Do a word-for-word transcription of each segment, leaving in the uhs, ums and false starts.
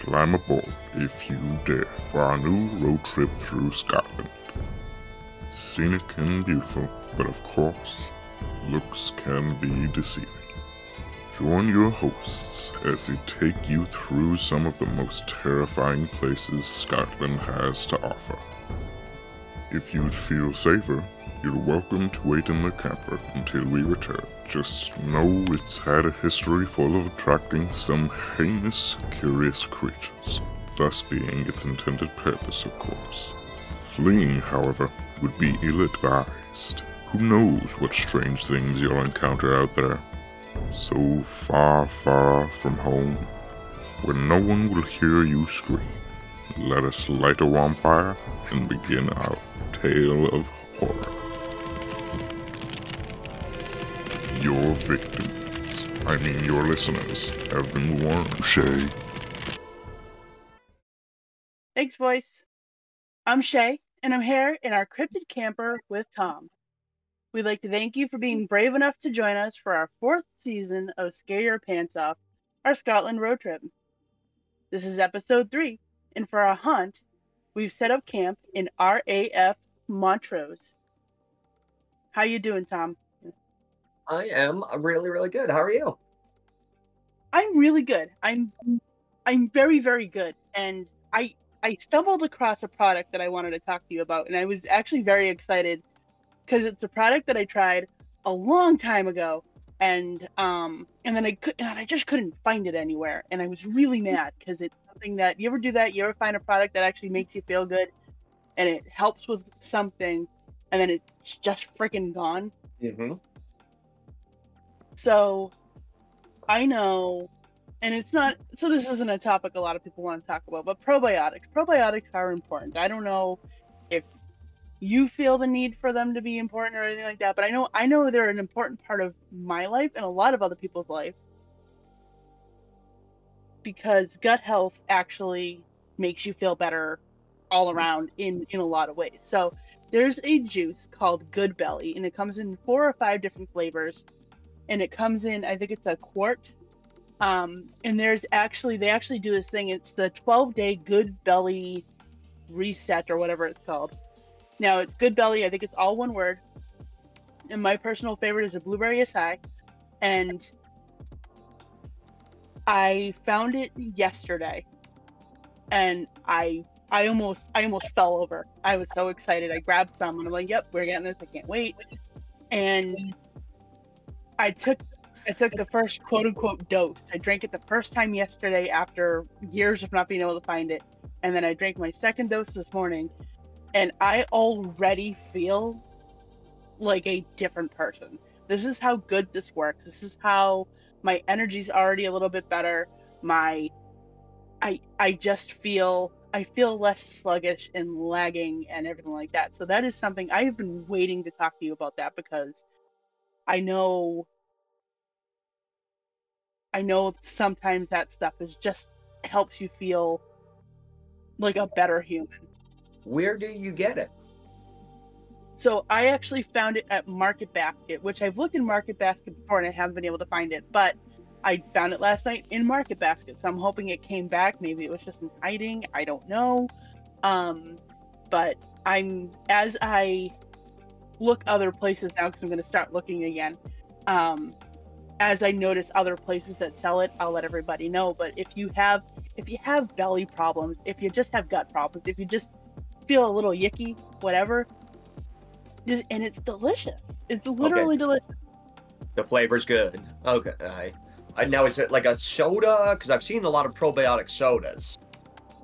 Climb aboard, if you dare, for our new road trip through Scotland. Scenic and beautiful, but of course, looks can be deceiving. Join your hosts as they take you through some of the most terrifying places Scotland has to offer. If you'd feel safer, you're welcome to wait in the camper until we return. Just know it's had a history full of attracting some heinous, curious creatures, thus being its intended purpose, of course. Fleeing, however, would be ill-advised. Who knows what strange things you'll encounter out there? So far, far from home, where no one will hear you scream. Let us light a warm fire and begin our tale of horror. Your victims, I mean your listeners, have been warned. Shay. Thanks, voice. I'm Shay, and I'm here in our cryptid camper with Tom. We'd like to thank you for being brave enough to join us for our fourth season of Scare Your Pants Off, our Scotland road trip. This is episode three, and for our hunt, we've set up camp in R A F Montrose. How you doing, Tom? I am really, really good. How are you? I'm really good. I'm I'm very, very good. And I I stumbled across a product that I wanted to talk to you about, and I was actually very excited because it's a product that I tried a long time ago, and um and then I could and I just couldn't find it anywhere, and I was really mad because it's something that you ever do that you ever find a product that actually makes you feel good and it helps with something, and then it's just freaking gone. Mm-hmm. So, I know, and it's not, so this isn't a topic a lot of people want to talk about, but probiotics. Probiotics are important. I don't know if you feel the need for them to be important or anything like that, but I know I know they're an important part of my life and a lot of other people's life, because gut health actually makes you feel better all around in, in a lot of ways. So, there's a juice called Good Belly, and it comes in four or five different flavors. And it comes in, I think it's a quart. Um, and there's actually, they actually do this thing. It's the twelve-day Good Belly Reset or whatever it's called. Now, it's Good Belly. I think it's all one word. And my personal favorite is a blueberry acai. And I found it yesterday. And I I almost I almost fell over. I was so excited. I grabbed some and I'm like, yep, we're getting this. I can't wait. And I took I took the first quote-unquote dose. I drank it the first time yesterday after years of not being able to find it. And then I drank my second dose this morning. And I already feel like a different person. This is how good this works. This is how my energy's already a little bit better. My I I just feel I feel less sluggish and lagging and everything like that. So that is something I've been waiting to talk to you about, that because I know I know sometimes that stuff is just helps you feel like a better human. Where do you get it? So I actually found it at Market Basket, which I've looked in Market Basket before and I haven't been able to find it, but I found it last night in Market Basket. So I'm hoping it came back. Maybe it was just in hiding. I don't know. Um, but I'm, as I look other places now, because I'm going to start looking again. Um, as I notice other places that sell it, I'll let everybody know. But if you have, if you have belly problems, if you just have gut problems, if you just feel a little yicky, whatever, just, and it's delicious. It's literally okay. Delicious. The flavor's good. Okay. I, I now is it like a soda? Because I've seen a lot of probiotic sodas.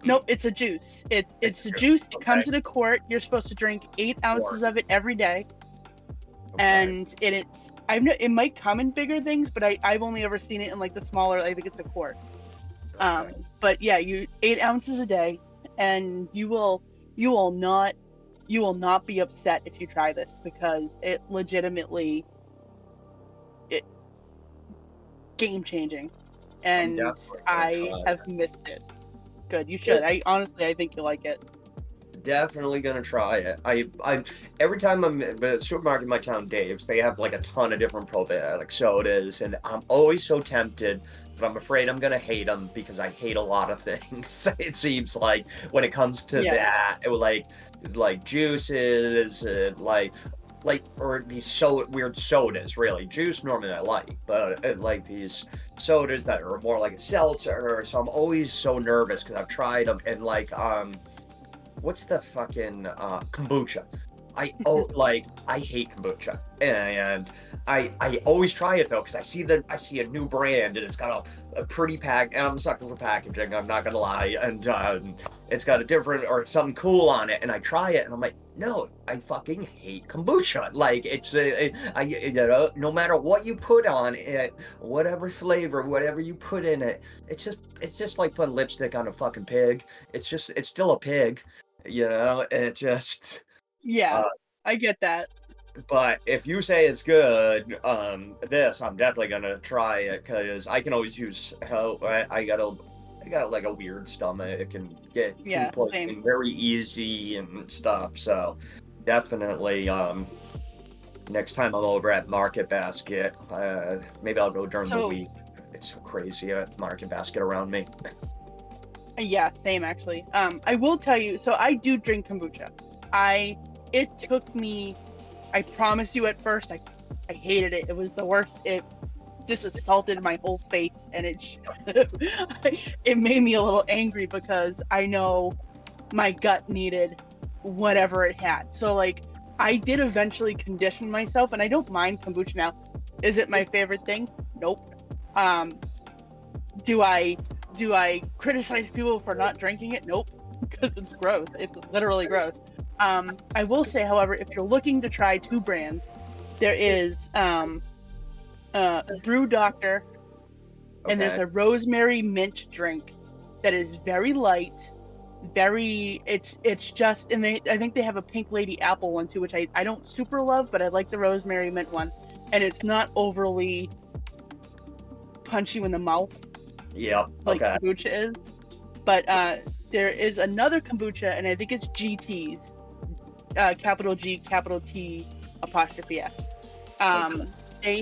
No, it's a juice. It, it's it's a juice. It okay. comes in a quart. You're supposed to drink eight ounces of it every day. Okay. And it, it's, I've no, it might come in bigger things, but I, I've only ever seen it in like the smaller, I think it's a quart. Okay. Um, but yeah, you eight ounces a day, and you will, you will not, you will not be upset if you try this, because it legitimately, it game changing. And I have missed it. Good, you should. I honestly, I think you'll like it. definitely gonna try it. I, I, every time I'm at the supermarket in my town, Dave's, they have like a ton of different probiotic like sodas, and I'm always so tempted, but I'm afraid I'm gonna hate them because I hate a lot of things. It seems like when it comes to yeah. that, it was like, like juices, and like. Like, or these so weird sodas, really. Juice normally I like, but I like these sodas that are more like a seltzer. So I'm always so nervous because I've tried them. And like, um, what's the fucking uh, kombucha? I oh, like I hate kombucha, and I I always try it though because I see the I see a new brand and it's got a, a pretty pack. And I'm sucking for packaging. I'm not gonna lie, and um, it's got a different or something cool on it. And I try it and I'm like, no, I fucking hate kombucha. Like it's a, it, I you know, no matter what you put on it, whatever flavor, whatever you put in it, it's just it's just like putting lipstick on a fucking pig. It's just it's still a pig, you know. It just. Yeah, uh, I get that. But if you say it's good, um, this I'm definitely gonna try it because I can always use help. I, I got a, I got like a weird stomach. It can get yeah, same. very easy and stuff. So definitely, um, next time I'm over at Market Basket, uh, maybe I'll go during so, the week. It's so crazy at Market Basket around me. Yeah, same actually. Um, I will tell you. So I do drink kombucha. I. It took me, I promise you at first, I I hated it. It was the worst. It just assaulted my whole face and it it made me a little angry because I know my gut needed whatever it had. So like, I did eventually condition myself and I don't mind kombucha now. Is it my favorite thing? Nope. Um, do I, do I criticize people for not drinking it? Nope. Because it's gross. It's literally gross. Um, I will say, however, if you're looking to try two brands, there is um, uh, Brew Doctor, okay. and there's a rosemary mint drink that is very light, very. It's it's just, and they I think they have a Pink Lady Apple one too, which I I don't super love, but I like the rosemary mint one, and it's not overly punchy in the mouth. Yeah, like okay. kombucha is, but uh, there is another kombucha, and I think it's G T's. Uh, capital G, capital T, apostrophe F. Um, okay.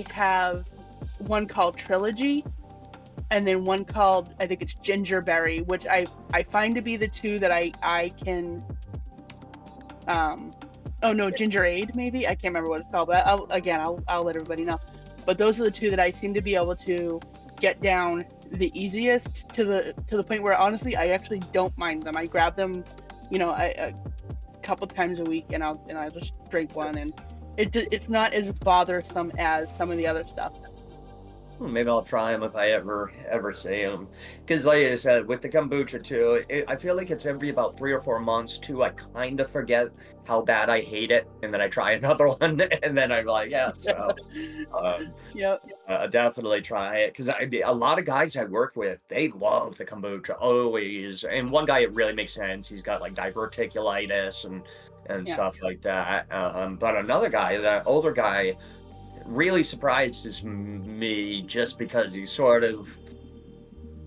They have one called Trilogy, and then one called, I think it's Gingerberry, which I, I find to be the two that I, I can, um, oh no, Gingerade maybe? I can't remember what it's called, but I'll, again, I'll, I'll let everybody know. But those are the two that I seem to be able to get down the easiest to the, to the point where honestly, I actually don't mind them. I grab them, you know, I, I couple times a week and I'll and I'll just drink one and it it's not as bothersome as some of the other stuff. Well, maybe I'll try them if I ever ever see them because like I said with the kombucha too it, I feel like it's every about three or four months too I kind of forget how bad I hate it and then I try another one and then I'm like yeah so um, yep. uh, definitely try it because I a lot of guys I work with they love the kombucha always and one guy it really makes sense he's got like diverticulitis and and yeah. stuff like that um, but another guy that older guy really surprises me just because he's sort of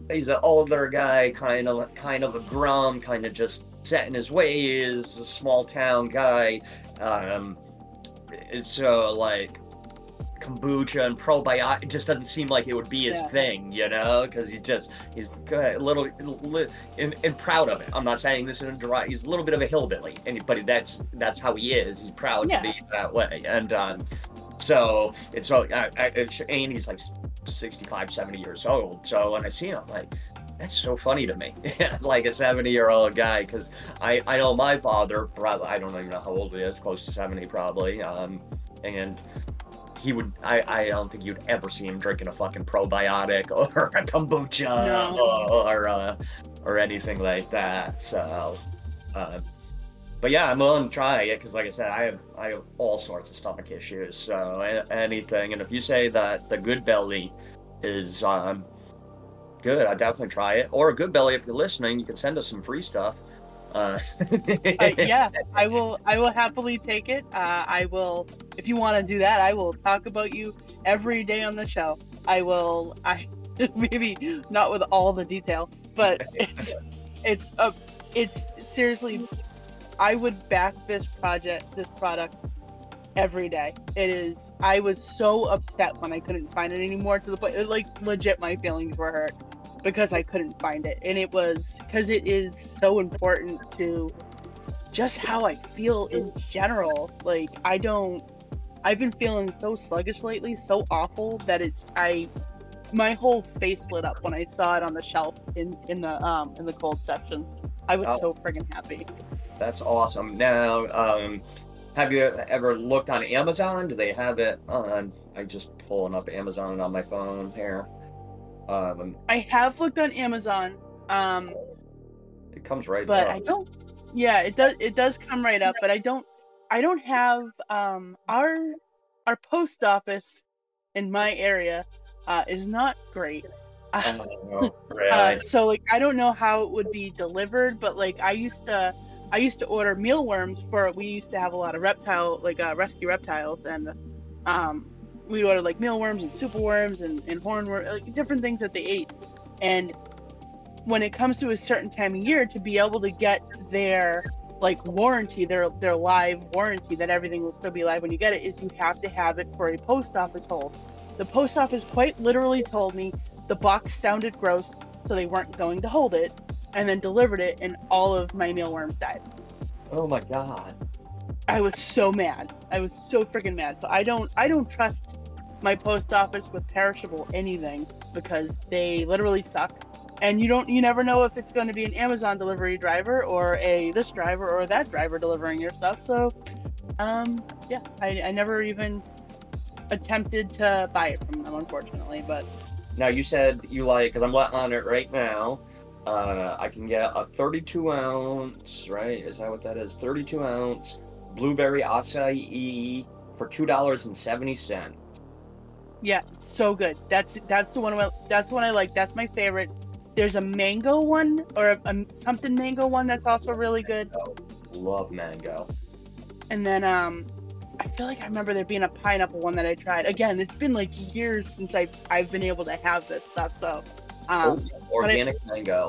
he's an older guy kind of kind of a grum kind of just set in his ways a small town guy um and so like kombucha and probiotic it just doesn't seem like it would be his yeah. thing you know because he just he's a little and, and proud of it I'm not saying this in a derog- he's a little bit of a hillbilly anybody that's that's how he is he's proud yeah. to be that way and um so it's so I, I, and he's like sixty-five, seventy years old. So when I see him, I'm like, that's so funny to me, like a seventy year old guy. Cause I, I know my father, probably, I don't even know how old he is, close to seventy probably. Um, and he would, I, I don't think you'd ever see him drinking a fucking probiotic or a kombucha no. or, or, uh, or anything like that. So, uh, but yeah, I'm willing to try it because, like I said, I have I have all sorts of stomach issues, so anything. And if you say that the Good Belly is um, good, I definitely try it. Or a Good Belly, if you're listening, you can send us some free stuff. Uh, uh, yeah, I will. I will happily take it. Uh, I will. If you want to do that, I will talk about you every day on the show. I will. I maybe not with all the detail, but it's it's a, it's seriously. I would back this project, this product every day. It is, I was so upset when I couldn't find it anymore, to the point, it, like, legit my feelings were hurt because I couldn't find it. And it was, because it is so important to just how I feel in general. Like, I don't, I've been feeling so sluggish lately, so awful, that it's, I, my whole face lit up when I saw it on the shelf in, in the, um, in the cold section. I was oh, so friggin' happy. That's awesome. Now, um, have you ever looked on Amazon? Do they have it on? I'm just pulling up Amazon on my phone here. Um, I have looked on Amazon. Um, it comes right but up. But I don't. Yeah, it does. It does come right up. But I don't. I don't have um, our our post office in my area uh, is not great. Uh, oh, really? uh, so like, I don't know how it would be delivered. But like, I used to. I used to order mealworms for, we used to have a lot of reptile, like uh, rescue reptiles, and um, we ordered like mealworms and superworms and, and hornworms, like different things that they ate. And when it comes to a certain time of year, to be able to get their like warranty, their their live warranty that everything will still be alive when you get it, is you have to have it for a post office hold. The post office quite literally told me the box sounded gross, so they weren't going to hold it. And then delivered it, and all of my mealworms died. Oh my god! I was so mad. I was so freaking mad. So I don't, I don't trust my post office with perishable anything, because they literally suck. And you don't, you never know if it's going to be an Amazon delivery driver or a this driver or that driver delivering your stuff. So, um, yeah, I, I never even attempted to buy it from them, unfortunately. But now you said you like, because I'm on it right now. Uh, I can get a thirty-two ounce, right? Is that what that is? thirty-two ounce blueberry acai for two dollars and seventy cents. Yeah, so good. That's that's the one. I, that's the one I like. That's my favorite. There's a mango one or a, a something mango one that's also really good. Mango. Love mango. And then um, I feel like I remember there being a pineapple one that I tried. Again, it's been like years since I've I've been able to have this stuff, so. Um, oh, organic I, mango.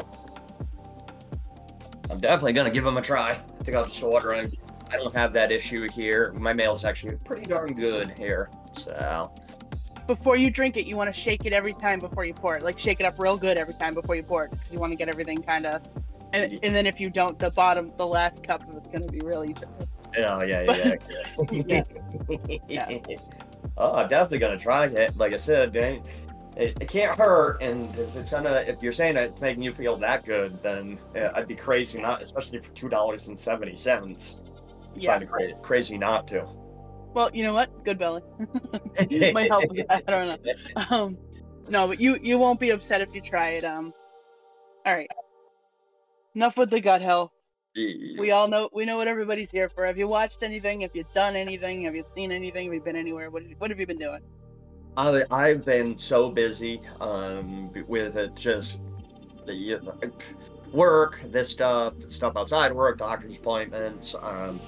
I'm definitely gonna give them a try. I think I'll just order them. I don't have that issue here. My mail's actually pretty darn good here. So, before you drink it, you want to shake it every time before you pour it. Like shake it up real good every time before you pour it, because you want to get everything kind of. And, and then if you don't, the bottom, the last cup of it's gonna be really. Oh yeah, yeah, yeah. yeah. yeah. Oh, I'm definitely gonna try it. Like I said, dang. It, it can't hurt, and if it's gonna, if you're saying it's making you feel that good, then yeah, I'd be crazy not, especially for two dollars and seventy cents. Yeah, I'd be crazy, crazy not to. Well, you know what? Good belly might help with that. I don't know. Um, no, but you you won't be upset if you try it. Um, all right. Enough with the gut health. Yeah. We all know we know what everybody's here for. Have you watched anything? Have you done anything? Have you seen anything? Have you been anywhere? What what have you been doing? I, I've been so busy um, with it, just the, the work, this stuff, stuff outside work, doctor's appointments, um,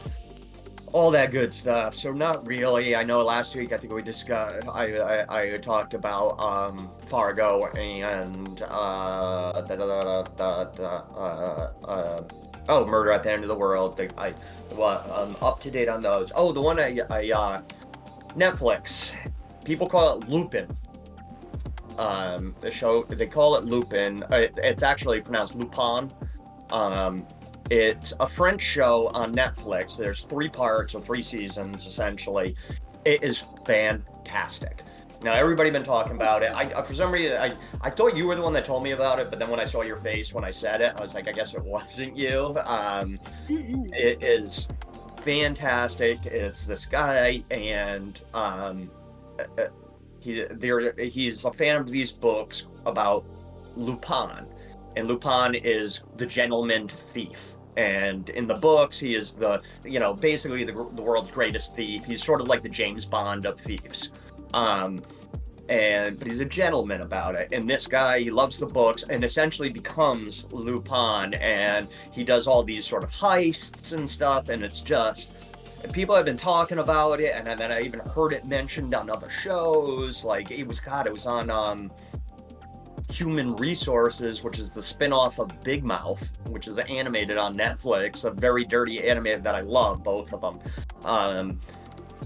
all that good stuff. So not really. I know last week I think we discussed. I I, I talked about um, Fargo and uh, da, da, da, da, da, uh, uh, oh, Murder at the End of the World. I well, I'm up to date on those. Oh, the one I, I uh, Netflix. People call it Lupin. Um, the show, they call it Lupin. It, it's actually pronounced Lupin. Um, it's a French show on Netflix. There's three parts or three seasons, essentially. It is fantastic. Now, everybody's been talking about it. I, for some reason, I, I thought you were the one that told me about it, but then when I saw your face when I said it, I was like, I guess it wasn't you. Um, it is fantastic. It's this guy, and... Um, Uh, he there he's a fan of these books about Lupin, and Lupin is the gentleman thief, and in the books he is the you know basically the, the world's greatest thief. He's sort of like the James Bond of thieves, um and but he's a gentleman about it. And this guy, he loves the books and essentially becomes Lupin, and he does all these sort of heists and stuff, and it's just, people have been talking about it, and then I even heard it mentioned on other shows. Like, it was, God, it was on um, Human Resources, which is the spin-off of Big Mouth, which is animated on Netflix, a very dirty anime that I love, both of them. Um,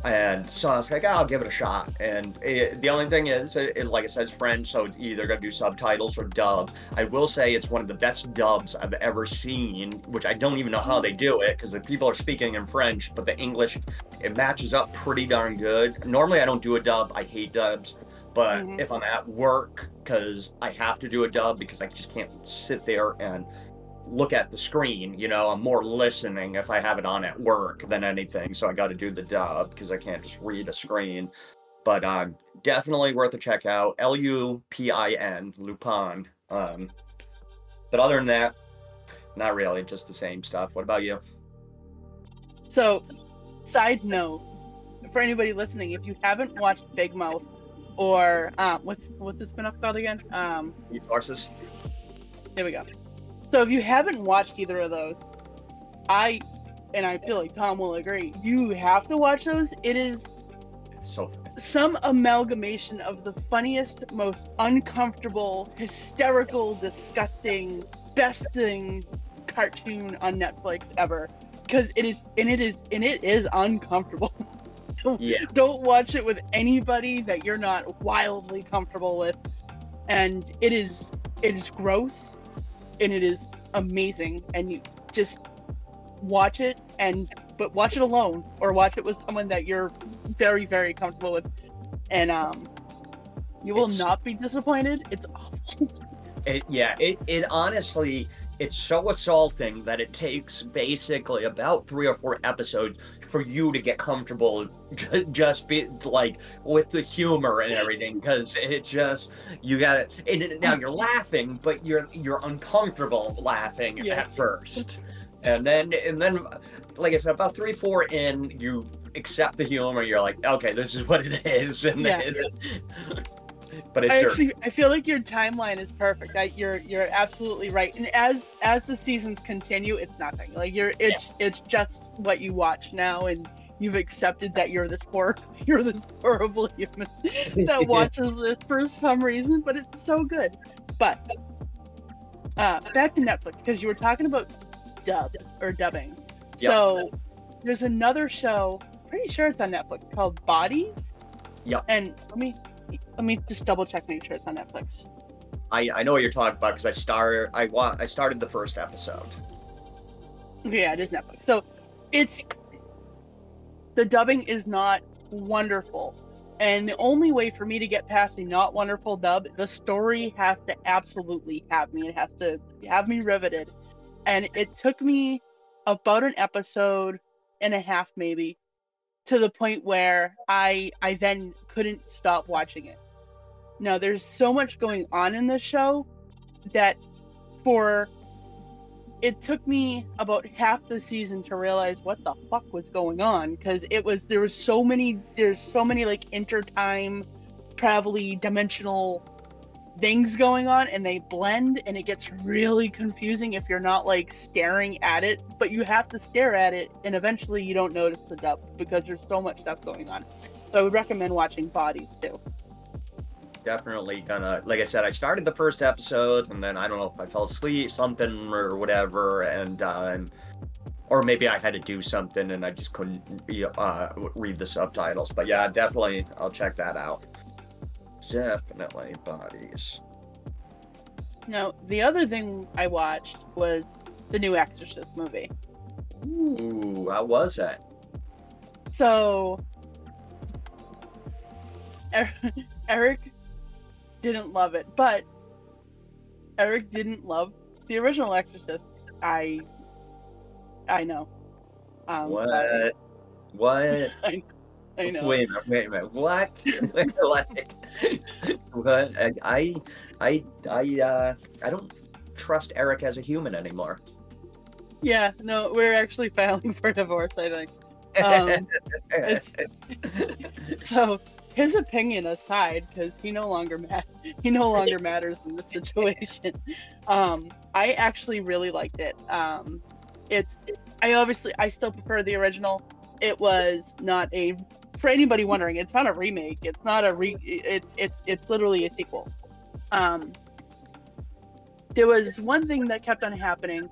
and so I was like, oh, I'll give it a shot. And it, the only thing is, it, it, like I said, it's French, so it's either going to do subtitles or dub. I will say it's one of the best dubs I've ever seen, which I don't even know how they do it, because the people are speaking in French, but the English, it matches up pretty darn good. Normally, I don't do a dub. I hate dubs. But mm-hmm. if I'm at work, because I have to do a dub, because I just can't sit there and look at the screen, you know, I'm more listening if I have it on at work than anything. So I got to do the dub because I can't just read a screen. But um, definitely worth a check out. L U P I N, Lupin. Um, but other than that, not really, just the same stuff. What about you? So, side note, for anybody listening, if you haven't watched Big Mouth, or uh, what's what's the spinoff called again? Um, Exorcist. There we go. So if you haven't watched either of those, I and I feel like Tom will agree, you have to watch those. It is so some amalgamation of the funniest, most uncomfortable, hysterical, disgusting, best thing cartoon on Netflix ever. Because it is and it is and it is uncomfortable. Yeah. Don't watch it with anybody that you're not wildly comfortable with, and it is it is gross, and it is amazing. And you just watch it, and but watch it alone or watch it with someone that you're very very comfortable with, and um, you will it's, not be disappointed. It's awful. It, yeah. It it honestly. It's so assaulting that it takes basically about three or four episodes for you to get comfortable just be like with the humor and everything, because it just you gotta and now you're laughing, but you're you're uncomfortable laughing yeah. at first. And then and then like I said, about three, four in, you accept the humor, you're like, okay, this is what it is. And yeah. then, But it's I actually, I feel like your timeline is perfect. I, you're you're absolutely right. And as as the seasons continue, it's nothing. Like you're it's yeah. it's just what you watch now, and you've accepted that you're this poor you're this horrible human that watches this for some reason. But it's so good. But uh, back to Netflix, because you were talking about dub or dubbing. Yep. So there's another show. Pretty sure it's on Netflix called Bodies. Yeah. And let me. Let me just double check, make sure it's on Netflix. I, I know what you're talking about because I star I wa- I started the first episode. Yeah, it is Netflix. So it's the dubbing is not wonderful, and the only way for me to get past a not wonderful dub, the story has to absolutely have me. It has to have me riveted, and it took me about an episode and a half maybe. To the point where I I then couldn't stop watching it. Now, there's so much going on in this show that for it took me about half the season to realize what the fuck was going on, because it was there was so many there's so many like intertime travel-y dimensional things going on, and they blend, and it gets really confusing if you're not like staring at it, but you have to stare at it, and eventually you don't notice the dub because there's so much stuff going on. So I would recommend watching Bodies too. Definitely gonna, like I said, I started the first episode, and then I don't know if I fell asleep something or whatever, and um or maybe I had to do something and I just couldn't uh read the subtitles. But yeah, definitely I'll check that out. Definitely Bodies. Now, the other thing I watched was the new Exorcist movie. Ooh, how was it? So, Eric didn't love it, but Eric didn't love the original Exorcist. I, I know. Um, what? Sorry. What? I know. I know. Wait a minute! Wait a minute! What? like, what? I, I, I, uh, I don't trust Eric as a human anymore. Yeah, no, we're actually filing for divorce, I think. Um, it's, so his opinion aside, because he no longer ma- he no longer matters in this situation. Um, I actually really liked it. Um, it's it, I obviously I still prefer the original. It was not a. For anybody wondering, it's not a remake. It's not a re. It's it's it's literally a sequel. Um, there was one thing that kept on happening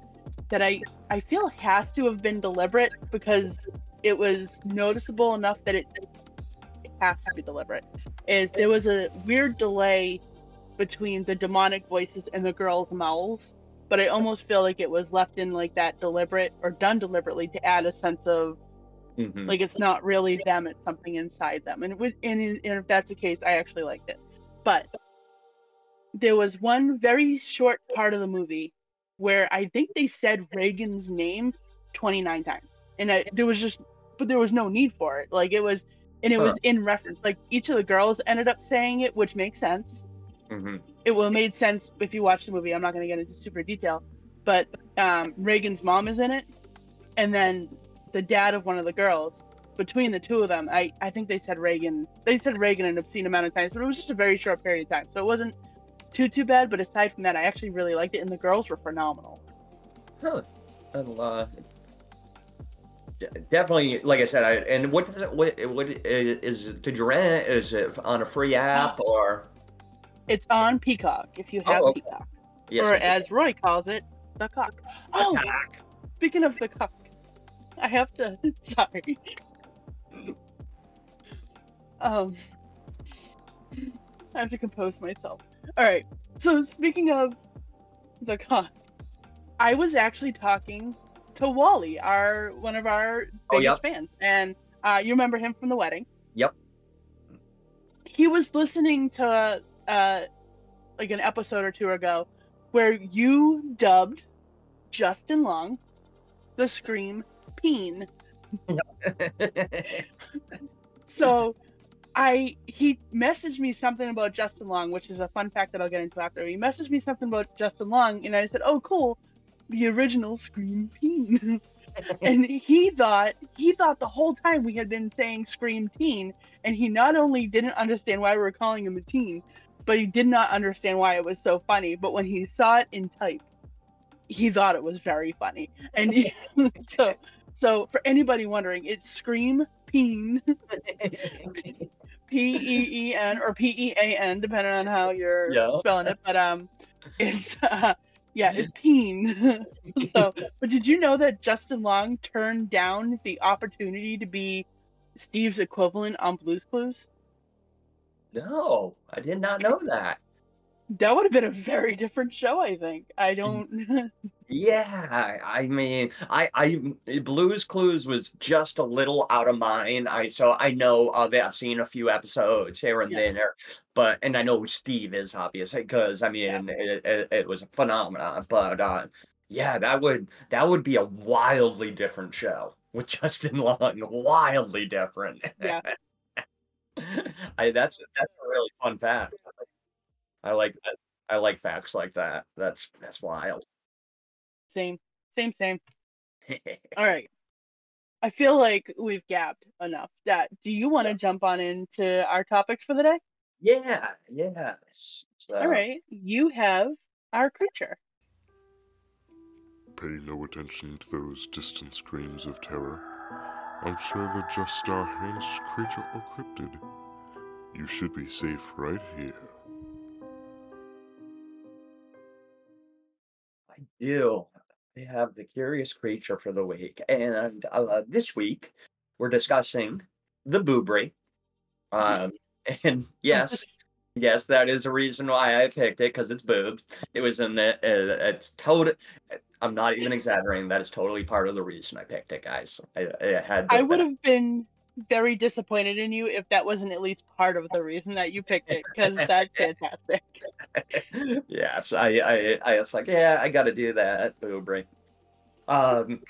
that I, I feel has to have been deliberate, because it was noticeable enough that it, it has to be deliberate, is there was a weird delay between the demonic voices and the girls' mouths, but I almost feel like it was left in like that deliberate or done deliberately to add a sense of mm-hmm. like it's not really them, it's something inside them. And, it would, and, and if that's the case, I actually liked it. But there was one very short part of the movie where I think they said Reagan's name twenty-nine times. And I, there was just, but there was no need for it. Like it was, and it huh. was in reference. Like each of the girls ended up saying it, which makes sense. Mm-hmm. It will made sense if you watch the movie. I'm not going to get into super detail, but um, Reagan's mom is in it. And then the dad of one of the girls, between the two of them, I, I think they said Reagan, they said Reagan an obscene amount of times, but it was just a very short period of time. So it wasn't too, too bad. But aside from that, I actually really liked it. And the girls were phenomenal. Huh. I love it. Definitely, like I said, I, and what is it, what, what is it, did you rent? Is it on a free app or? It's on Peacock if you have oh, okay. Peacock, yes, or as Roy calls it, the cock. Oh, the cock. Speaking of the cock, I have to. Sorry. Um, I have to compose myself. All right. So speaking of the cock, I was actually talking to Wally, our one of our biggest oh, yep. fans, and uh, you remember him from the wedding. Yep. He was listening to uh, like an episode or two ago where you dubbed Justin Long the Scream Peen. So I he messaged me something about Justin Long, which is a fun fact that I'll get into after. He messaged me something about Justin Long, and I said, "Oh, cool." The original Scream Teen. And he thought he thought the whole time we had been saying Scream Teen, and he not only didn't understand why we were calling him a teen, but he did not understand why it was so funny. But when he saw it in type, he thought it was very funny. And he, so so for anybody wondering, it's Scream Peen. P E E N or P E A N, depending on how you're yeah. spelling it. But um it's uh yeah, it's Peen. So, but did you know that Justin Long turned down the opportunity to be Steve's equivalent on Blue's Clues? No, I did not know that. That would have been a very different show, I think. I don't... yeah, I mean, I, I Blue's Clues was just a little out of mine. I so I know of it. I've seen a few episodes here and yeah. there, but and I know who Steve is, obviously, because I mean yeah. it, it, it was a phenomenon. But uh, yeah, that would that would be a wildly different show with Justin Long. Wildly different. Yeah, I, that's that's a really fun fact. I like that. I like facts like that. That's that's wild. Same, same, same. All right. I feel like we've gapped enough. That do you want to yeah. jump on into our topics for the day? Yeah, yeah. So. All right. You have our creature. Pay no attention to those distant screams of terror. I'm sure they're just our heinous creature or cryptid. You should be safe right here. I do. We have the curious creature for the week, and uh, this week we're discussing the Booberry. Um, and yes, yes, that is a reason why I picked it, because it's boobs. It was in the. Uh, it's total. I'm not even exaggerating. That is totally part of the reason I picked it, guys. I, I had. I would have been very disappointed in you if that wasn't at least part of the reason that you picked it, because that's fantastic. Yes, I, I, I was like, yeah, I got to do that, Booberry. Um,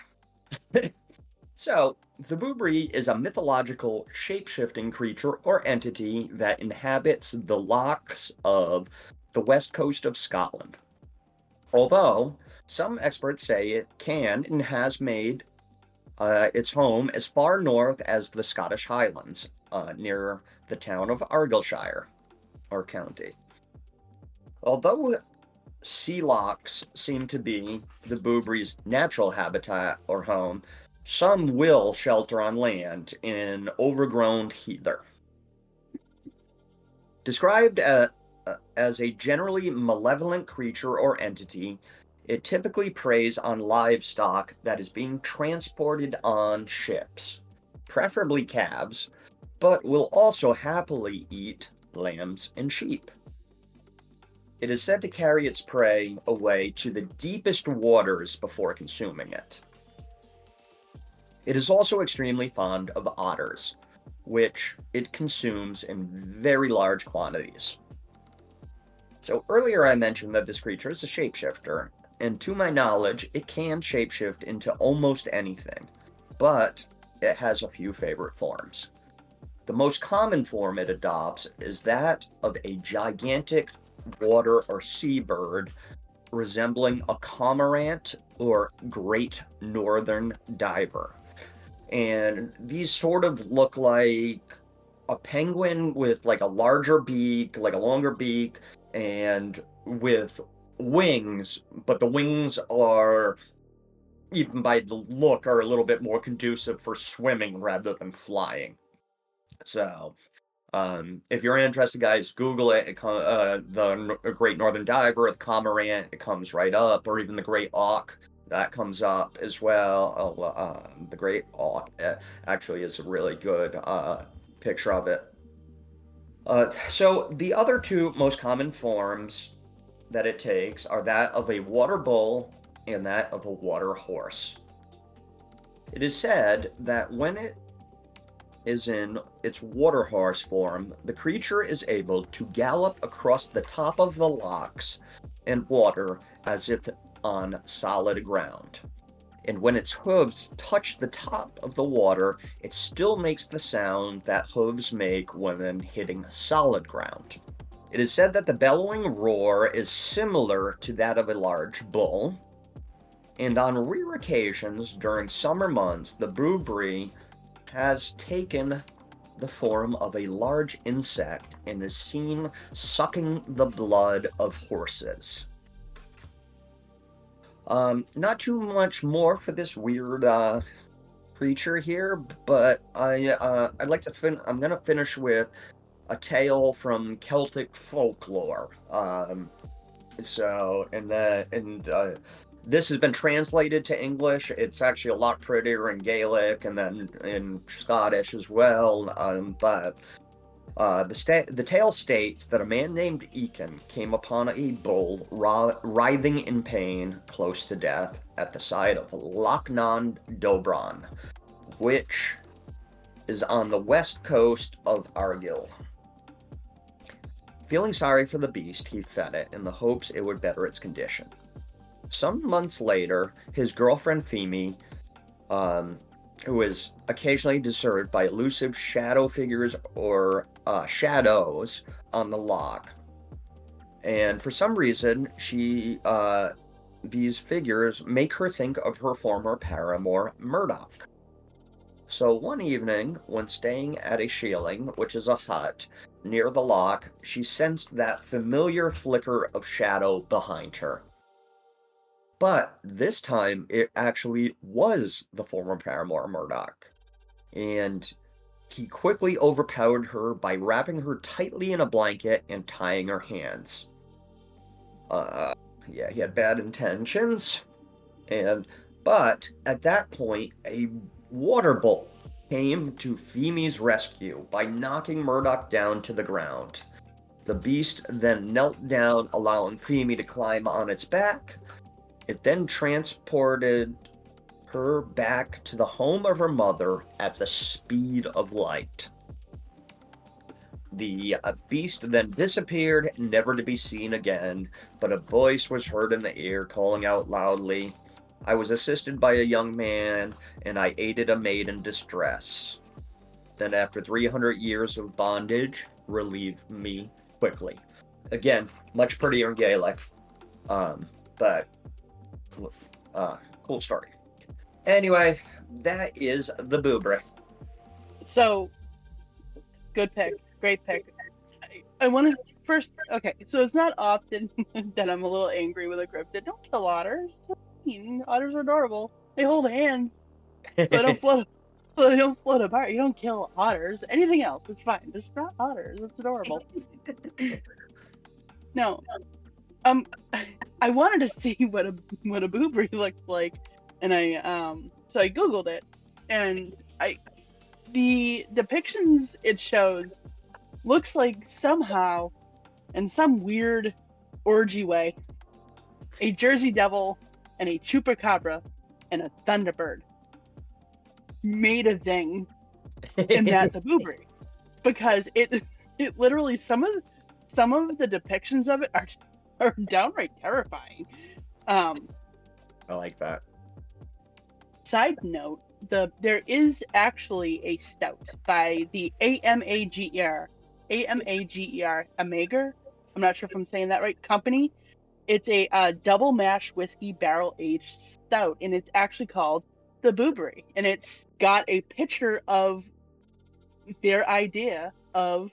so the Booberry is a mythological shape-shifting creature or entity that inhabits the lochs of the west coast of Scotland. Although some experts say it can and has made Uh, its home as far north as the Scottish Highlands, uh, near the town of Argyllshire, or county. Although sea lochs seem to be the Booberry's natural habitat or home, some will shelter on land in overgrown heather. Described uh, uh, as a generally malevolent creature or entity. It typically preys on livestock that is being transported on ships, preferably calves, but will also happily eat lambs and sheep. It is said to carry its prey away to the deepest waters before consuming it. It is also extremely fond of otters, which it consumes in very large quantities. So earlier I mentioned that this creature is a shapeshifter, and to my knowledge, it can shapeshift into almost anything, but it has a few favorite forms. The most common form it adopts is that of a gigantic water or seabird resembling a cormorant or Great Northern Diver. And these sort of look like a penguin with like a larger beak, like a longer beak, and with wings, but the wings are, even by the look, are a little bit more conducive for swimming rather than flying. So um, if you're interested, guys, Google it. it com- uh, the Great Northern Diver, the cormorant, it comes right up, or even the Great Auk, that comes up as well. Oh, well um, the Great Auk uh, actually is a really good uh, picture of it. Uh, so the other two most common forms that it takes are that of a water bull and that of a water horse. It is said that when it is in its water horse form, the creature is able to gallop across the top of the lochs and water as if on solid ground. And when its hooves touch the top of the water, it still makes the sound that hooves make when hitting solid ground. It is said that the bellowing roar is similar to that of a large bull. And on rare occasions during summer months, the Booberry has taken the form of a large insect and is seen sucking the blood of horses. Um, not too much more for this weird uh, creature here, but I uh, I'd like to fin- I'm gonna finish with a tale from Celtic folklore. Um, so and uh, and uh, this has been translated to English. It's actually a lot prettier in Gaelic and then in Scottish as well. Um, but uh, the sta- the tale states that a man named Eacon came upon a bull wr- writhing in pain, close to death, at the side of Loch nan Dobhran, which is on the west coast of Argyll. Feeling sorry for the beast, he fed it in the hopes it would better its condition. Some months later, his girlfriend Femi, um, who is occasionally disturbed by elusive shadow figures or uh, shadows on the loch, and for some reason, she uh, these figures make her think of her former paramour Murdoch. So one evening, when staying at a shealing, which is a hut near the loch, she sensed that familiar flicker of shadow behind her. But this time, it actually was the former paramour Murdoch, and he quickly overpowered her by wrapping her tightly in a blanket and tying her hands. Uh, yeah, he had bad intentions, and but at that point, a water bull came to Femi's rescue by knocking Murdoch down to the ground. The beast then knelt down, allowing Femi to climb on its back. It then transported her back to the home of her mother at the speed of light. The beast then disappeared, never to be seen again, but a voice was heard in the ear calling out loudly, "I was assisted by a young man, and I aided a maid in distress. Then after three hundred years of bondage, relieve me quickly." Again, much prettier in Gaelic, um, but Uh, cool story. Anyway, that is the Booberry. So, good pick. Great pick. I, I want to first... Okay, so it's not often that I'm a little angry with a cryptid. Don't kill otters. Otters are adorable. They hold hands. So they don't float, so they don't float apart. You don't kill otters. Anything else, it's fine. Just not otters. It's adorable. No. Um, I wanted to see what a what a Booberry looked like, and I um so I googled it, and I the depictions it shows looks like somehow, in some weird orgy way, a Jersey Devil and a Chupacabra and a Thunderbird made a thing, and that's a Booberry, because it it literally some of some of the depictions of it are. Are downright terrifying. Um, I like that. Side note: the there is actually a stout by the AMAGER, AMAGER, AMAGER. I'm not sure if I'm saying that right. Company. It's a uh, double mash whiskey barrel aged stout, and it's actually called the Booberry. And it's got a picture of their idea of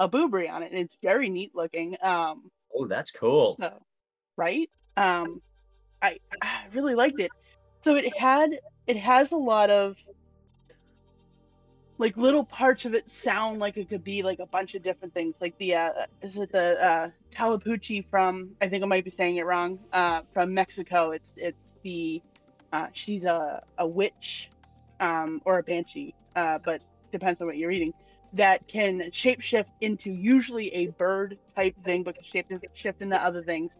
a Booberry on it, and it's very neat looking. Um, Oh, that's cool. So, right? Um, I, I really liked it. So it had, it has a lot of, like, little parts of it sound like it could be, like, a bunch of different things. Like the, uh, is it the uh, Talapuchi from, I think I might be saying it wrong, uh, from Mexico. It's, it's the, uh, she's a, a witch um, or a banshee, uh, but depends on what you're reading. That can shapeshift into usually a bird type thing, but can shapeshift into other things,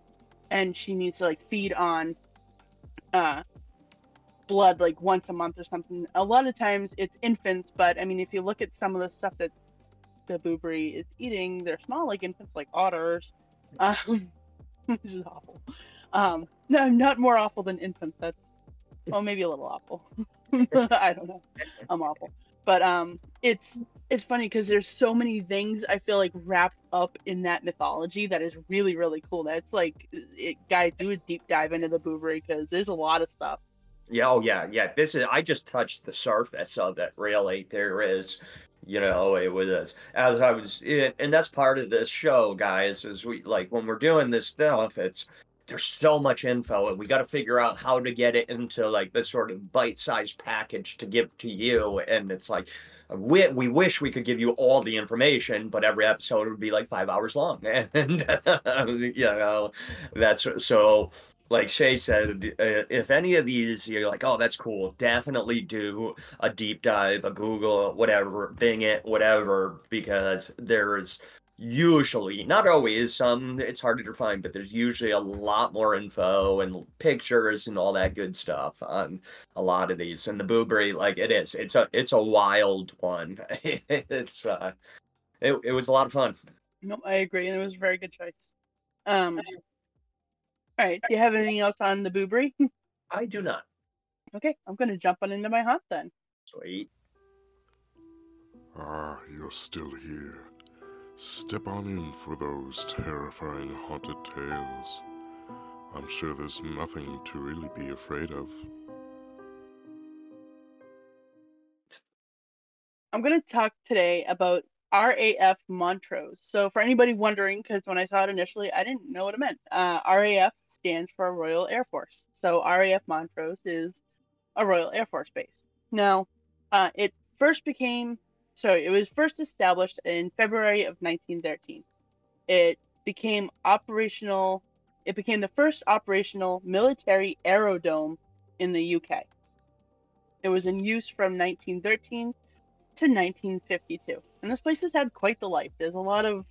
and she needs to, like, feed on uh, blood, like, once a month or something. A lot of times it's infants, but I mean, if you look at some of the stuff that the Booberry is eating, they're small, like infants, like otters, um, which is awful. Um, no, not more awful than infants. That's, well, maybe a little awful. I don't know. I'm awful. But um, it's it's funny because there's so many things I feel like wrapped up in that mythology that is really, really cool. That's like, it, guys, do a deep dive into the Booberry because there's a lot of stuff. Yeah, oh yeah, yeah. This is I just touched the surface of it. Really, there is, you know, it was as I was, it, and that's part of this show, guys. Is we like when we're doing this stuff, it's. There's so much info, and we got to figure out how to get it into, like, this sort of bite-sized package to give to you. And it's like, we, we wish we could give you all the information, but every episode would be like five hours long. And, you know, that's so, like Shay said, if any of these you're like, oh, that's cool, definitely do a deep dive, a Google, whatever, Bing it, whatever, because there's. Usually, not always, some it's harder to find, but there's usually a lot more info and pictures and all that good stuff on a lot of these. And the Booberry, like it is, it's a it's a wild one. it's uh, it it was a lot of fun. No, I agree, and it was a very good choice. Um, all right, do you have anything else on the Booberry? I do not. Okay, I'm gonna jump on into my haunt then. Sweet. Ah, you're still here. Step on in for those terrifying haunted tales. I'm sure there's nothing to really be afraid of. I'm going to talk today about R A F Montrose. So for anybody wondering, because when I saw it initially, I didn't know what it meant. Uh, R A F stands for Royal Air Force. So R A F Montrose is a Royal Air Force base. Now, uh, it first became... So it was first established in February of nineteen thirteen. It became operational. It became the first operational military aerodrome in the U K. It was in use from nineteen thirteen to nineteen fifty-two. And this place has had quite the life. There's a lot of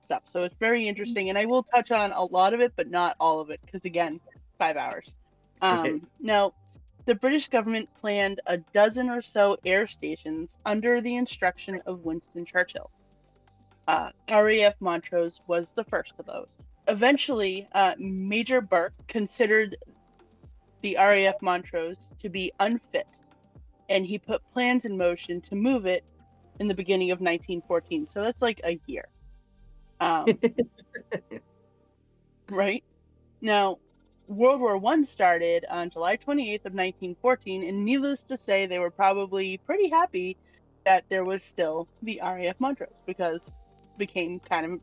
stuff. So it's very interesting. And I will touch on a lot of it, but not all of it. Because, again, five hours. Um, now... The British government planned a dozen or so air stations under the instruction of Winston Churchill. Uh, R A F Montrose was the first of those. Eventually, uh, Major Burke considered the R A F Montrose to be unfit, and he put plans in motion to move it in the beginning of nineteen fourteen. So that's like a year. Um, right? Now... World War One started on July twenty-eighth of nineteen fourteen, and needless to say, they were probably pretty happy that there was still the R A F Montrose because it became kind of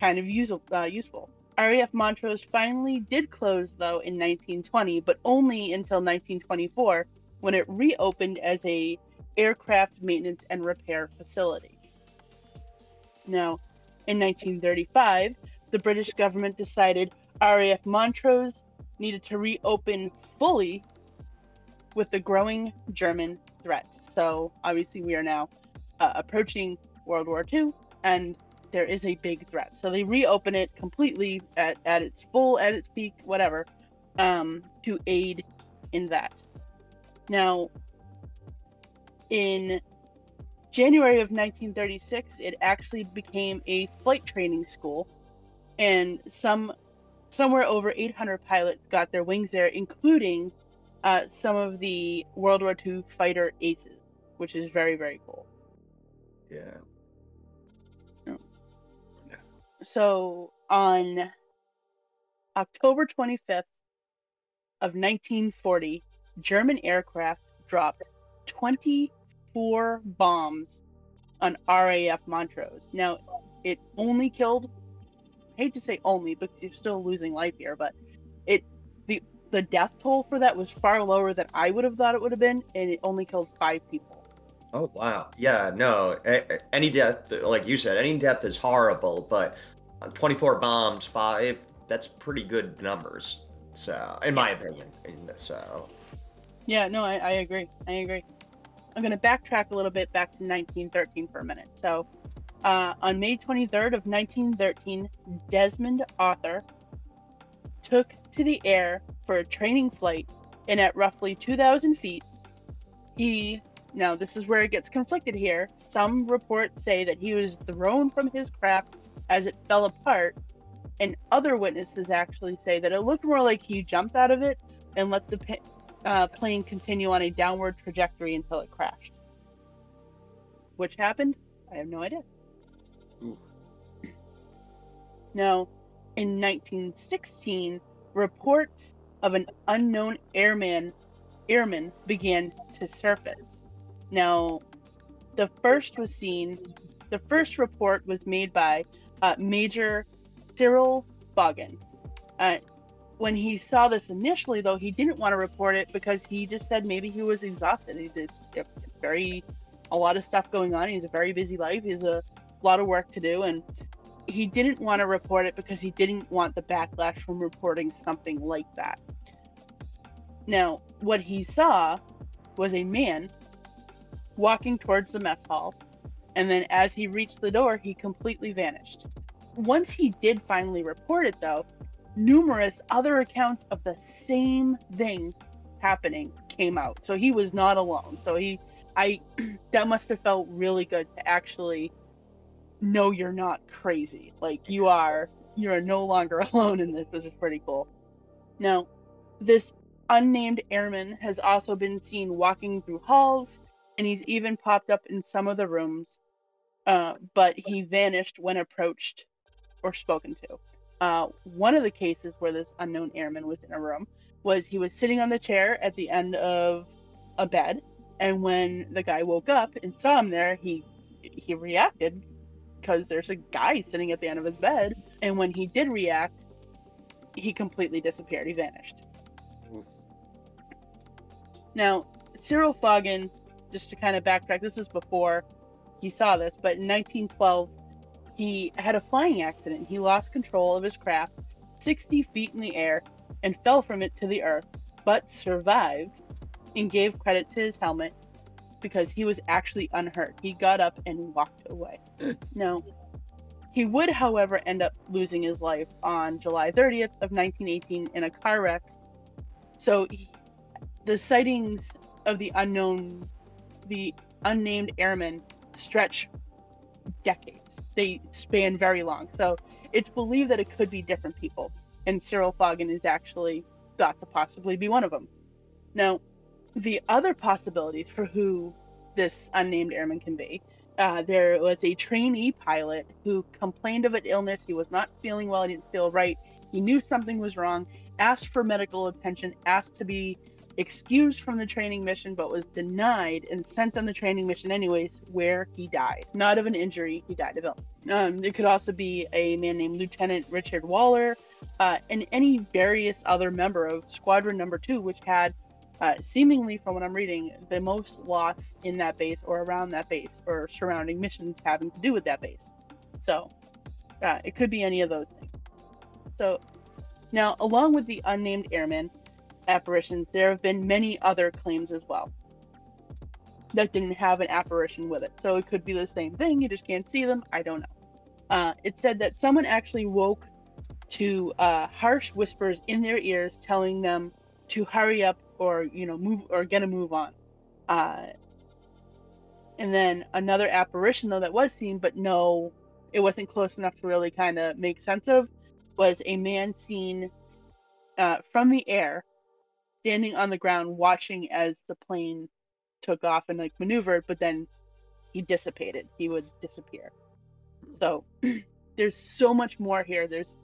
kind of useful. Uh, useful. R A F Montrose finally did close though in nineteen twenty, but only until nineteen twenty-four when it reopened as a aircraft maintenance and repair facility. Now, in nineteen thirty-five, the British government decided R A F Montrose needed to reopen fully with the growing German threat. So obviously we are now uh, approaching World War Two, and there is a big threat. So they reopen it completely at, at its full, at its peak, whatever, um, to aid in that. Now, in January of nineteen thirty-six, it actually became a flight training school, and some somewhere over eight hundred pilots got their wings there, including uh, some of the World War Two fighter aces, which is very, very cool. Yeah. So on October twenty-fifth of nineteen forty, German aircraft dropped twenty-four bombs on R A F Montrose. Now, it only killed, I hate to say only because you're still losing life here, but it the the death toll for that was far lower than I would have thought it would have been, and it only killed five people. Oh, wow. Yeah, no, any death, like you said, any death is horrible, but twenty-four bombs, five, that's pretty good numbers, so, in my opinion, so. Yeah, no, I, I agree. I agree. I'm going to backtrack a little bit back to nineteen thirteen for a minute. So, uh, on May twenty-third of nineteen thirteen, Desmond Arthur took to the air for a training flight, and at roughly two thousand feet, he... Now, this is where it gets conflicted here. Some reports say that he was thrown from his craft as it fell apart, and other witnesses actually say that it looked more like he jumped out of it and let the uh, plane continue on a downward trajectory until it crashed. Which happened? I have no idea. Ooh. Now, in nineteen sixteen, reports of an unknown airman, airman began to surface. Now, the first was seen, the first report was made by uh, Major Cyril Foggin. Uh, when he saw this initially, though, he didn't want to report it because he just said maybe he was exhausted. He's it's, it's very, a lot of stuff going on. He's a very busy life. He's a lot of work to do. And he didn't want to report it because he didn't want the backlash from reporting something like that. Now, what he saw was a man walking towards the mess hall, and then as he reached the door, he completely vanished. Once he did finally report it, though, numerous other accounts of the same thing happening came out. So he was not alone. So he, I, that must have felt really good to actually know you're not crazy. Like, you are, you're no longer alone in this, which is pretty cool. Now, this unnamed airman has also been seen walking through halls, and he's even popped up in some of the rooms, uh, but he vanished when approached or spoken to. Uh, one of the cases where this unknown airman was in a room was he was sitting on the chair at the end of a bed, and when the guy woke up and saw him there, he he reacted because there's a guy sitting at the end of his bed, and when he did react, he completely disappeared. He vanished. Now, Cyril Foggin, just to kind of backtrack, this is before he saw this, but in nineteen twelve, he had a flying accident. He lost control of his craft sixty feet in the air and fell from it to the earth, but survived and gave credit to his helmet because he was actually unhurt. He got up and walked away. Now, he would, however, end up losing his life on July thirtieth of nineteen eighteen in a car wreck. So he, the sightings of the unknown the unnamed airmen stretch decades. They span very long. So it's believed that it could be different people, and Cyril Foggin is actually thought to possibly be one of them. Now, the other possibilities for who this unnamed airman can be, uh, there was a trainee pilot who complained of an illness. He was not feeling well. He didn't feel right. He knew something was wrong, asked for medical attention, asked to be excused from the training mission, but was denied and sent on the training mission anyways, where he died. Not of an injury, he died of illness. Um, it could also be a man named Lieutenant Richard Waller, uh, and any various other member of Squadron Number two, which had, uh, seemingly, from what I'm reading, the most loss in that base or around that base or surrounding missions having to do with that base. So, uh, it could be any of those things. So now, along with the unnamed airmen apparitions, there have been many other claims as well that didn't have an apparition with it. So it could be the same thing, you just can't see them, I don't know. Uh, it said that someone actually woke to uh, harsh whispers in their ears telling them to hurry up or, you know, move or get a move on. Uh, and then another apparition, though, that was seen, but no, it wasn't close enough to really kind of make sense of, was a man seen uh, from the air standing on the ground watching as the plane took off and like maneuvered, but then he dissipated. He would disappear. So there's so much more here. There's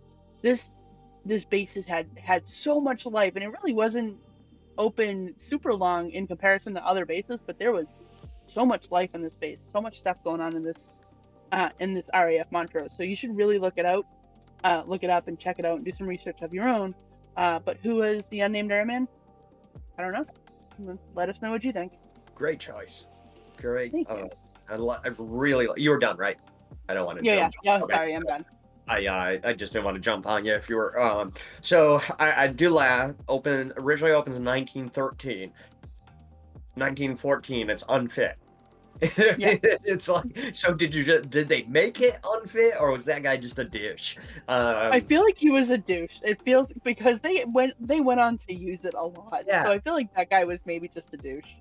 this this base has had had so much life, and it really wasn't open super long in comparison to other bases, but there was so much life in this base, so much stuff going on in this uh, in this R A F Montrose. So you should really look it out, uh, look it up, and check it out, and do some research of your own. Uh, but who is the unnamed airman? I don't know. Let us know what you think. Great choice. Great. Thank uh, you. I, lo- I really. Lo- you were done, right? I don't want to. Yeah, jump. yeah. yeah okay. Sorry, I'm done. I uh, I just didn't want to jump on you if you were. Um, so I, I do laugh. Open originally opens in nineteen thirteen, nineteen fourteen. It's unfit. Yeah. It's like, so did you just, did they make it unfit, or was that guy just a douche? Um, I feel like he was a douche. It feels because they went they went on to use it a lot. Yeah. So I feel like that guy was maybe just a douche.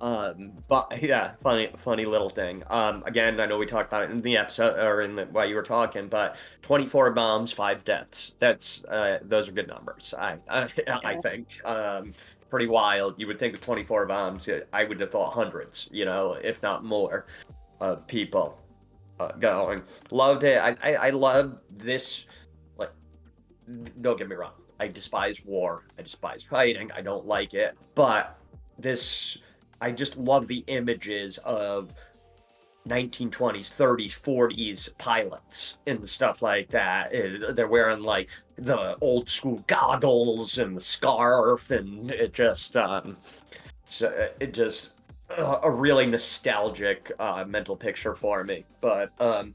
Um, but yeah, funny, funny little thing. Um, again, I know we talked about it in the episode or in the, while you were talking, but twenty-four bombs, five deaths. That's, uh, those are good numbers. I, I, yeah. I think, um, pretty wild. You would think of twenty-four bombs. I would have thought hundreds, you know, if not more, uh, people, uh, going. Loved it. I, I, I love this. Like, don't get me wrong. I despise war. I despise fighting. I don't like it, but this, I just love the images of nineteen twenties, thirties, forties pilots and stuff like that. It, they're wearing like the old school goggles and the scarf, and it just, um, so it just uh, a really nostalgic uh, mental picture for me. But um,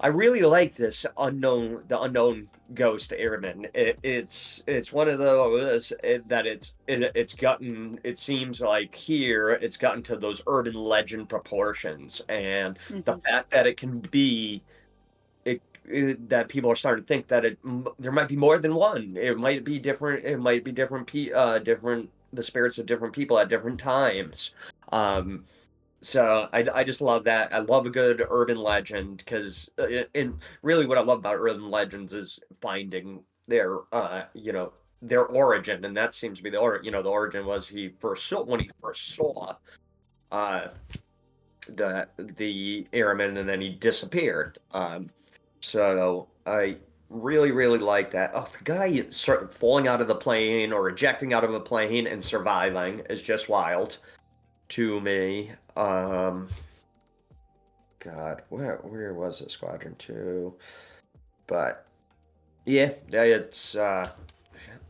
I really like this unknown, the unknown ghost airman. It, it's it's one of those it, that it's it, it's gotten. It seems like here it's gotten to those urban legend proportions, and mm-hmm. the fact that it can be, it, it that people are starting to think that it there might be more than one. It might be different. It might be different. Pe- uh, different the spirits of different people at different times. Um, So I, I just love that. I love a good urban legend because, and really what I love about urban legends is finding their, uh, you know, their origin. And that seems to be the, or, you know, the origin was he first saw, when he first saw uh, the, the airman, and then he disappeared. Um, so I really, really like that. Oh, the guy started falling out of the plane or ejecting out of a plane and surviving is just wild to me. Um, God, where where was it? Squadron two, but yeah, it's uh,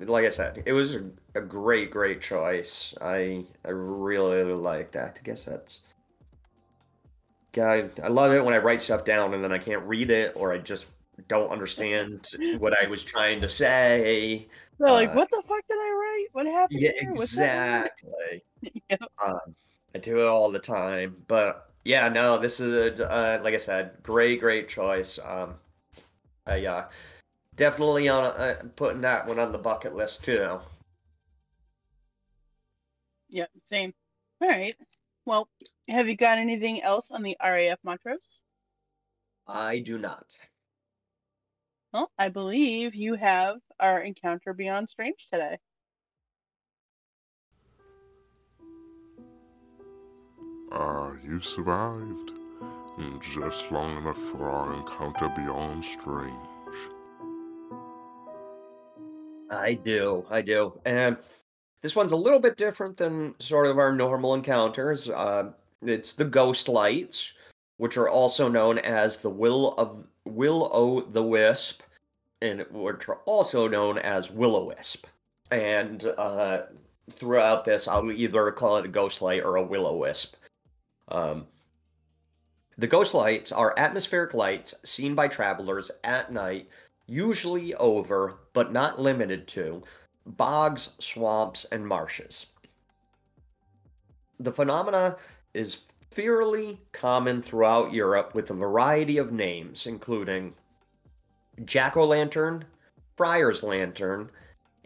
like I said, it was a, a great, great choice. I I really like that. I guess that's. God, I love it when I write stuff down and then I can't read it, or I just don't understand what I was trying to say. They're like, uh, what the fuck did I write? What happened? Yeah, here? Exactly. Yep. Um, I do it all the time, but yeah, no, this is, uh, like I said, great, great choice. Um, I, uh, definitely on, uh, putting that one on the bucket list too. Yeah, same. All right. Well, have you got anything else on the R A F Montrose? I do not. Well, I believe you have our Encounter Beyond Strange today. Ah, you survived, and just long enough for our Encounter Beyond Strange. I do, I do. And this one's a little bit different than sort of our normal encounters. Uh, it's the ghost lights, which are also known as the Will of Willow the Wisp, and which are also known as Willow Wisp. And uh, throughout this, I'll either call it a ghost light or a Willow Wisp. Um, the ghost lights are atmospheric lights seen by travelers at night usually over, but not limited to, bogs, swamps, and marshes. The phenomena is fairly common throughout Europe with a variety of names, including jack-o'-lantern, friar's lantern,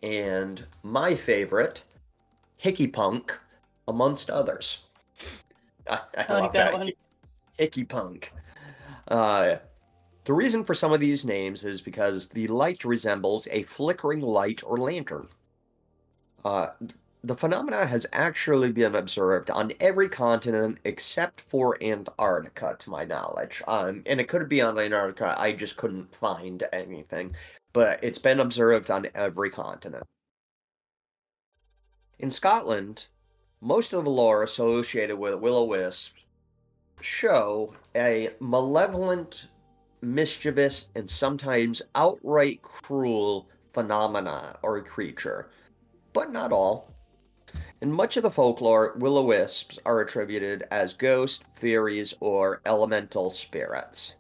and my favorite, hickey punk, amongst others. I, I, I like that, that one. Hickey punk. Uh, the reason for some of these names is because the light resembles a flickering light or lantern. Uh, the phenomena has actually been observed on every continent except for Antarctica, to my knowledge. Um, and it could be on Antarctica. I just couldn't find anything. But it's been observed on every continent. In Scotland, most of the lore associated with will-o'-wisps show a malevolent, mischievous, and sometimes outright cruel phenomena or creature, but not all. In much of the folklore, will-o'-wisps are attributed as ghosts, fairies, or elemental spirits.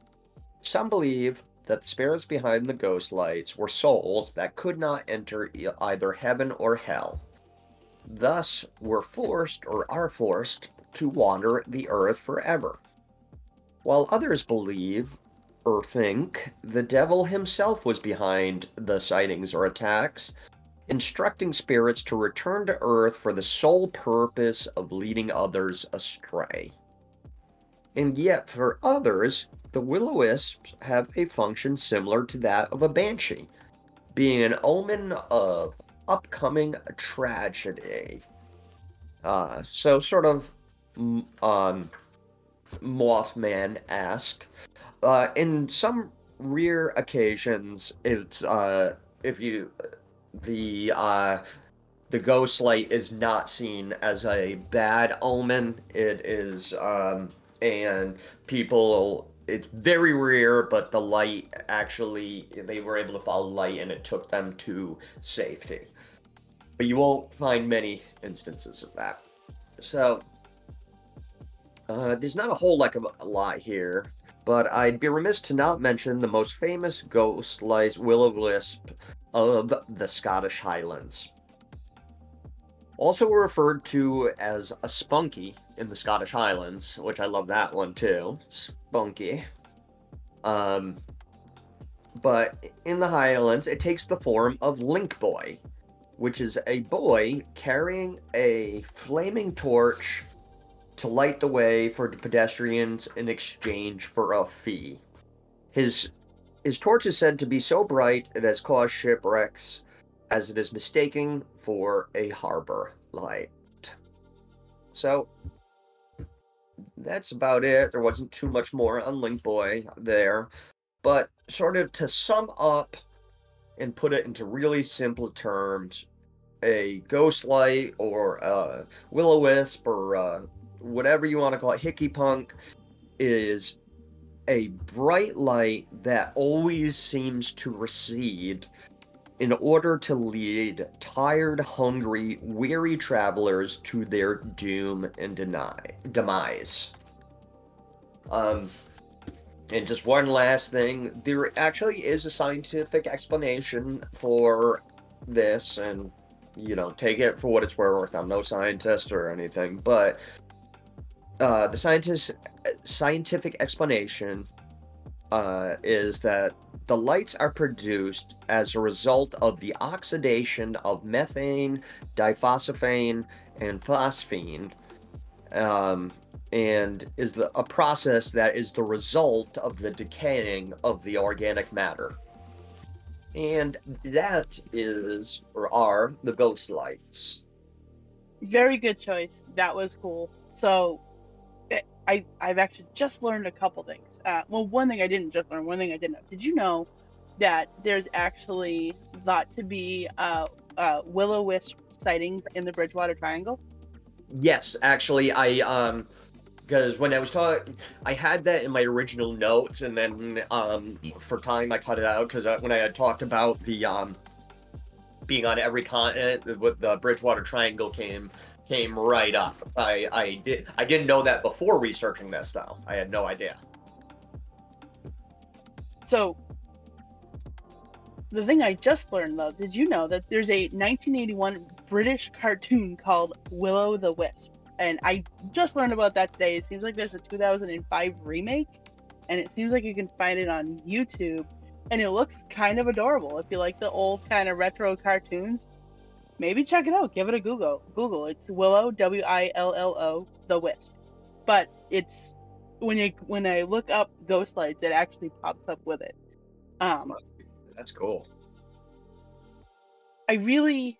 Some believe that the spirits behind the ghost lights were souls that could not enter either heaven or hell, thus were forced or are forced to wander the earth forever. While others believe or think the devil himself was behind the sightings or attacks, instructing spirits to return to earth for the sole purpose of leading others astray. And yet for others, the will-o'-wisps have a function similar to that of a banshee, being an omen of upcoming tragedy. Uh, so sort of um, Mothman-esque. Uh, in some rare occasions, it's uh, if you the uh, the ghost light is not seen as a bad omen. It is, um, and people. It's very rare, but the light actually they were able to follow light, and it took them to safety. But you won't find many instances of that. So uh, there's not a whole lot of a lot here. But I'd be remiss to not mention the most famous ghost light will-o'-wisp of the Scottish Highlands. Also referred to as a spunky in the Scottish Highlands, which I love that one too. Spunky. Um, but in the Highlands, it takes the form of Link Boy, which is a boy carrying a flaming torch to light the way for the pedestrians in exchange for a fee. His his torch is said to be so bright it has caused shipwrecks, as it is mistaken for a harbor light. So that's about it. There wasn't too much more on Link Boy there, but sort of to sum up and put it into really simple terms, a ghost light or a will-o'-wisp or a whatever you want to call it, hickey punk, is a bright light that always seems to recede in order to lead tired, hungry, weary travelers to their doom and deny, demise. Um, and just one last thing, there actually is a scientific explanation for this, and, you know, take it for what it's worth. I'm no scientist or anything, but Uh, the scientist, scientific explanation uh, is that the lights are produced as a result of the oxidation of methane, diphosphane, and phosphine, um, and is the, a process that is the result of the decaying of the organic matter. And that is, or are, the ghost lights. Very good choice. That was cool. So I, I've actually just learned a couple things. Uh, well, one thing I didn't just learn, one thing I didn't know. Did you know that there's actually thought to be uh, uh, will-o'-wisp sightings in the Bridgewater Triangle? Yes, actually, I, um, because when I was talking, I had that in my original notes, and then um, for time I cut it out, because when I had talked about the um, being on every continent, the Bridgewater Triangle came came right up. I, I, did, I didn't know that before researching this, though. I had no idea. So, The thing I just learned, though, did you know that there's a nineteen eighty-one British cartoon called Willow the Wisp? And I just learned about that today. It seems like there's a two thousand five remake, and it seems like you can find it on YouTube. And it looks kind of adorable. If you like the old kind of retro cartoons, maybe check it out. Give it a Google. Google. It's Willow, W I L L O, the Wisp. But it's when you when I look up Ghost Lights, it actually pops up with it. Um, That's cool. I really,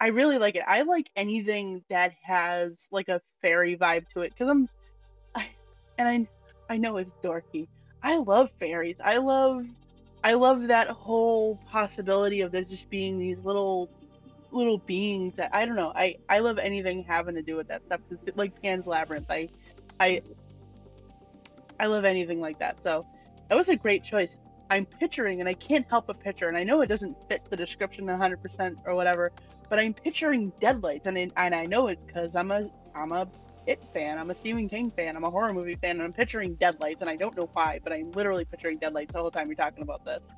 I really like it. I like anything that has like a fairy vibe to it because I'm, I, and I, I know it's dorky. I love fairies. I love, I love that whole possibility of there just being these little, little beings that I don't know. I, I love anything having to do with that stuff. Cause like Pan's Labyrinth, I, I, I love anything like that. So that was a great choice. I'm picturing, and I can't help but picture, and I know it doesn't fit the description one hundred percent or whatever, but I'm picturing Deadlights, and I, and I know it's because I'm a I'm a It fan, I'm a Stephen King fan, I'm a horror movie fan, and I'm picturing Deadlights, and I don't know why, but I'm literally picturing Deadlights the whole time you're talking about this.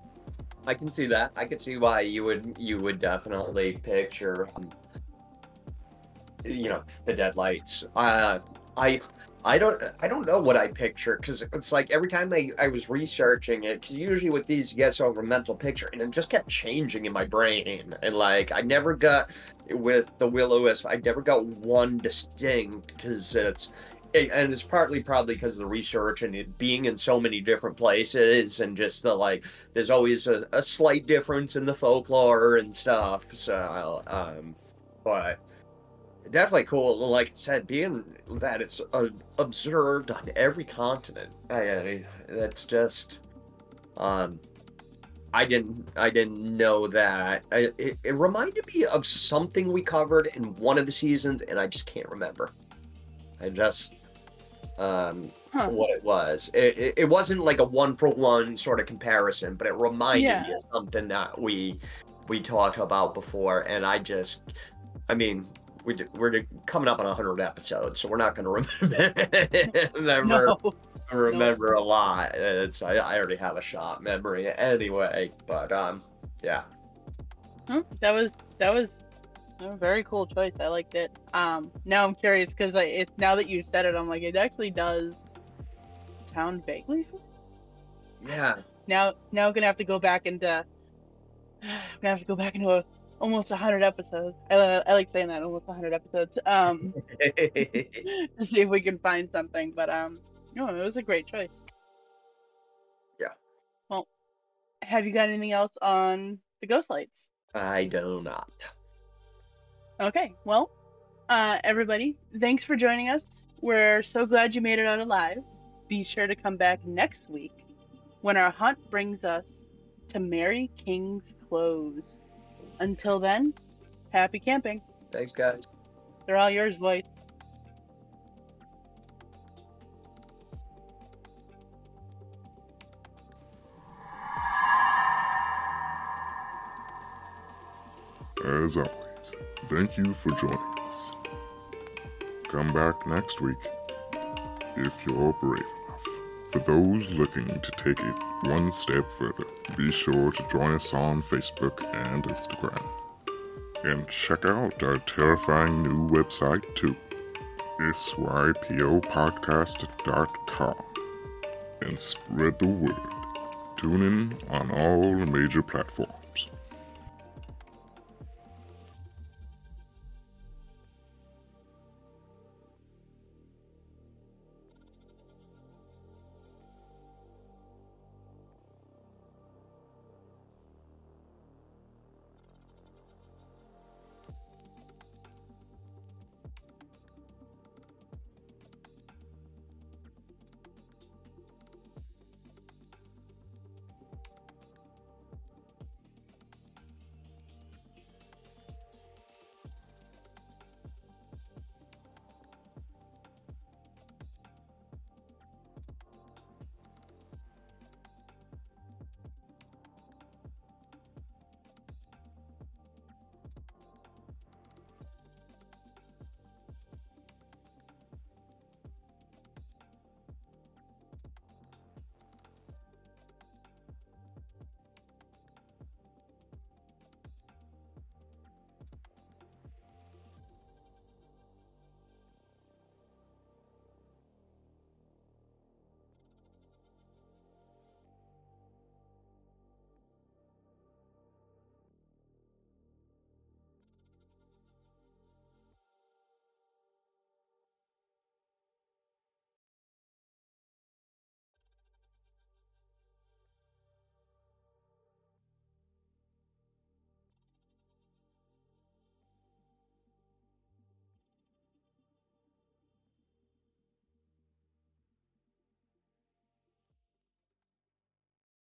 I can see that. I can see why you would you would definitely picture, um, you know, the Deadlights. Uh, I. I don't I don't know what I picture, because it's like every time I, I was researching it, because usually with these you get sort of a mental picture, and it just kept changing in my brain. And like I never got, with the Will-O-Wisp, I never got one distinct, because it's, it, and it's partly probably because of the research and it being in so many different places, and just the like, there's always a, a slight difference in the folklore and stuff. So, um, but... definitely cool. Like I said, being that it's uh, observed on every continent, I, I, that's just. Um, I didn't. I didn't know that. I, it, it reminded me of something we covered in one of the seasons, and I just can't remember. I just. Um, huh. What it was. It, it, it wasn't like a one for one sort of comparison, but it reminded yeah. me of something that we we talked about before, and I just. I mean. We do, we're coming up on one hundred episodes, so we're not going to remember remember, no. remember no. a lot. It's I, I already have a shot memory anyway, but um, yeah. That was that was a very cool choice. I liked it. Um, now I'm curious because I it's now that you said it, I'm like it actually does sound vaguely. Yeah. Now now I'm gonna have to go back into. I'm gonna have to go back into a. Almost one hundred episodes. I, I like saying that, almost one hundred episodes. Um, to see if we can find something. But um, no, it was a great choice. Yeah. Well, have you got anything else on the Ghost Lights? I do not. Okay. Well, uh, everybody, thanks for joining us. We're so glad you made it out alive. Be sure to come back next week when our hunt brings us to Mary King's Close. Until then, happy camping. Thanks, guys. They're all yours, Voight. As always, thank you for joining us. Come back next week, if you're brave enough. For those looking to take it one step further, be sure to join us on Facebook and Instagram. And check out our terrifying new website too, S Y P O podcast dot com. And spread the word. Tune in on all major platforms.